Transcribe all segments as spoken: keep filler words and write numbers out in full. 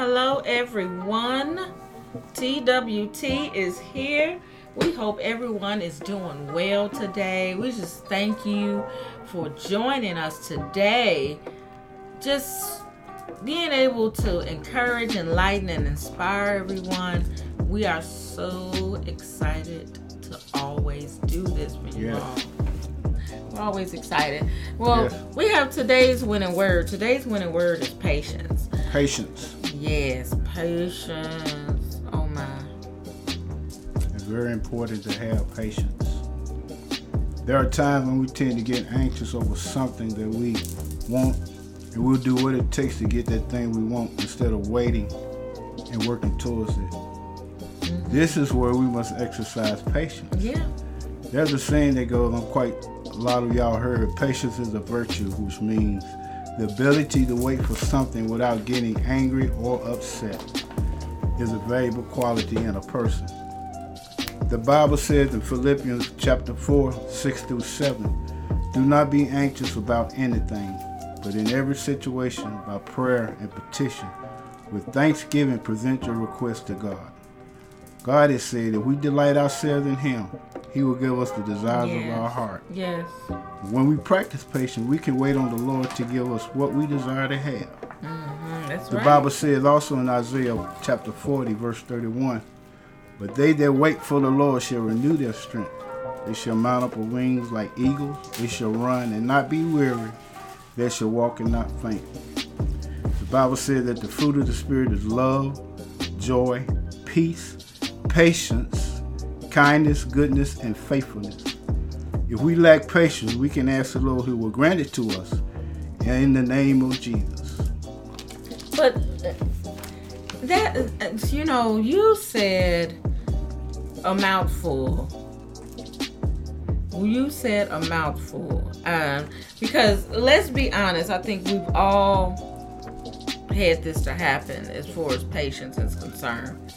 Hello everyone, T W T is here. We hope everyone is doing well today. We just thank you for joining us today. Just being able to encourage, enlighten, and inspire everyone. We are so excited to always do this for you all. We're always excited. Well, yeah. We have today's winning word. Today's winning word is patience. Patience. Yes, patience. Oh my. It's very important to have patience. There are times when we tend to get anxious over something that we want, and we'll do what it takes to get that thing we want instead of waiting and working towards it. Mm-hmm. This is where we must exercise patience. Yeah. There's a saying that goes on quite a lot of y'all heard, patience is a virtue, which means the ability to wait for something without getting angry or upset is a valuable quality in a person. The Bible says in Philippians chapter four, six through seven, do not be anxious about anything, but in every situation, by prayer and petition, with thanksgiving, present your request to God. God has said, if we delight ourselves in Him, He will give us the desires yes. of our heart. Yes. When we practice patience, we can wait on the Lord to give us what we desire to have. Mm-hmm. That's the right. Bible says also in Isaiah chapter forty, verse thirty-one, but they that wait for the Lord shall renew their strength. They shall mount up with wings like eagles. They shall run and not be weary. They shall walk and not faint. The Bible says that the fruit of the Spirit is love, joy, peace, patience, kindness, goodness, and faithfulness. If we lack patience, we can ask the Lord who will grant it to us in the name of Jesus. But that, you know, you said a mouthful. You said a mouthful. Uh, because let's be honest, I think we've all had this to happen as far as patience is concerned.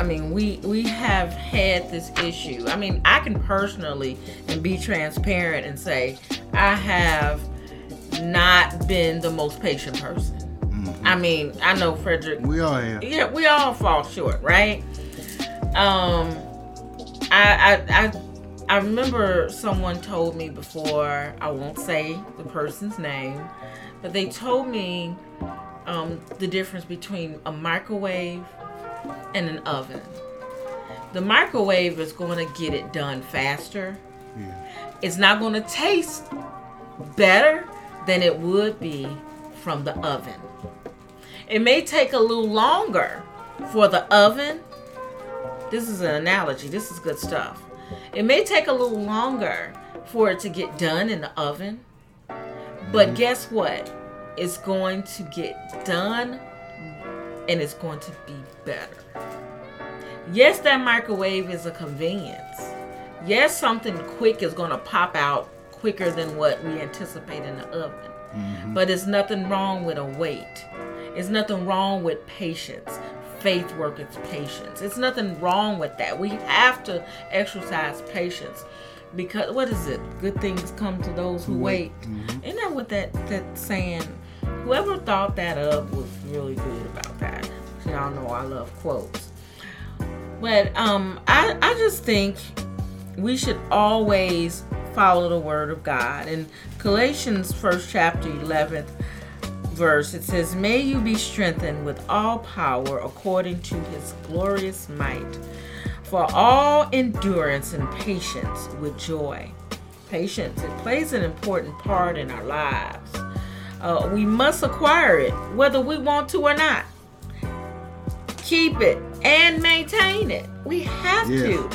I mean, we, we have had this issue. I mean, I can personally and be transparent and say I have not been the most patient person. Mm-hmm. I mean, I know Frederick. We all have. Yeah, we all fall short, right? Um, I, I I I remember someone told me before. I won't say the person's name, but they told me um, the difference between a microwave and an oven. The microwave is going to get it done faster. Yeah. It's not going to taste better than it would be from the oven. It may take a little longer for the oven. This is an analogy. This is good stuff. It may take a little longer for it to get done in the oven. Mm-hmm. But guess what? It's going to get done and it's going to be better. Yes, that microwave is a convenience. Yes, something quick is going to pop out quicker than what we anticipate in the oven. Mm-hmm. But it's nothing wrong with a wait. It's nothing wrong with patience. Faith worketh patience. It's nothing wrong with that. We have to exercise patience because, what is it? Good things come to those who wait. Mm-hmm. Isn't that what that, that saying? Whoever thought that up was really good about that. Y'all know I love quotes. But um, I, I just think we should always follow the word of God. In Colossians first chapter eleventh verse, it says, may you be strengthened with all power according to his glorious might, for all endurance and patience with joy. Patience, it plays an important part in our lives. Uh, we must acquire it, whether we want to or not. Keep it and maintain it. We have yeah. to.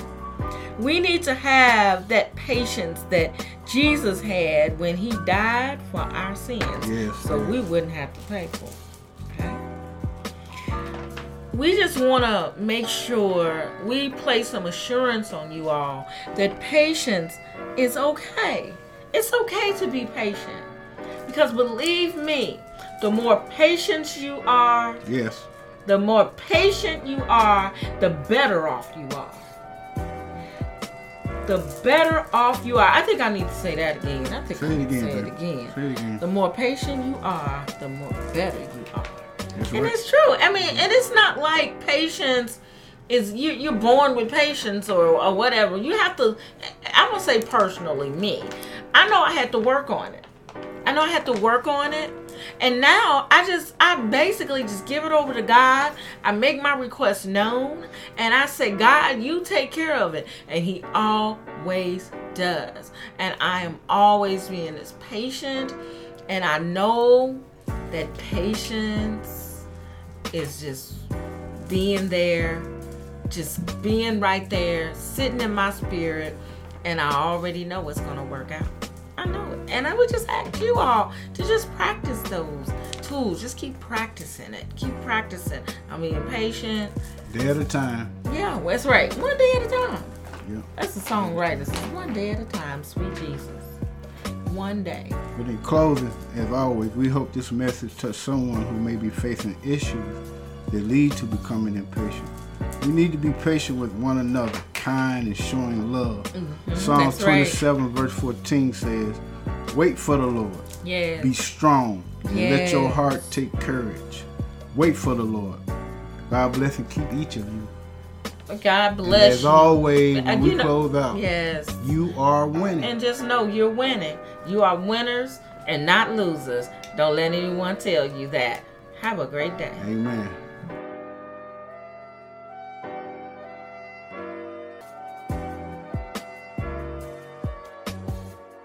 We need to have that patience that Jesus had when he died for our sins. Yes, so yes. we wouldn't have to pay for it. Okay? We just want to make sure we place some assurance on you all that patience is okay. It's okay to be patient. Because believe me, the more patient you are, yes, the more patient you are, the better off you are. The better off you are. I think I need to say that again. I think say I need again, to say baby. it again. Say it again. The more patient you are, the more better you are. It's and it's true. I mean, and it's not like patience is you, you're born with patience or, or whatever. You have to, I'm going to say personally, me. I know I had to work on it. I know I had to work on it. And now I just, I basically just give it over to God. I make my request known and I say, God, you take care of it. And he always does. And I am always being as patient. And I know that patience is just being there, just being right there, sitting in my spirit. And I already know it's going to work out. I know it. And I would just ask you all to just practice those tools. Just keep practicing it. Keep practicing. I mean, patient. Day at a time. Yeah, that's right. One day at a time. Yeah. That's the songwriter. One day at a time, sweet Jesus. One day. But in closing, as always, we hope this message touched someone who may be facing issues that lead to becoming impatient. We need to be patient with one another, kind and showing love. Mm-hmm. Psalm That's twenty-seven, right. verse fourteen says, "Wait for the Lord. Yes. Be strong and yes. let your heart take courage. Wait for the Lord." God bless and keep each of you. God bless and as you. As always, when and we you know, close out, yes. you are winning. And just know you're winning. You are winners and not losers. Don't let anyone tell you that. Have a great day. Amen.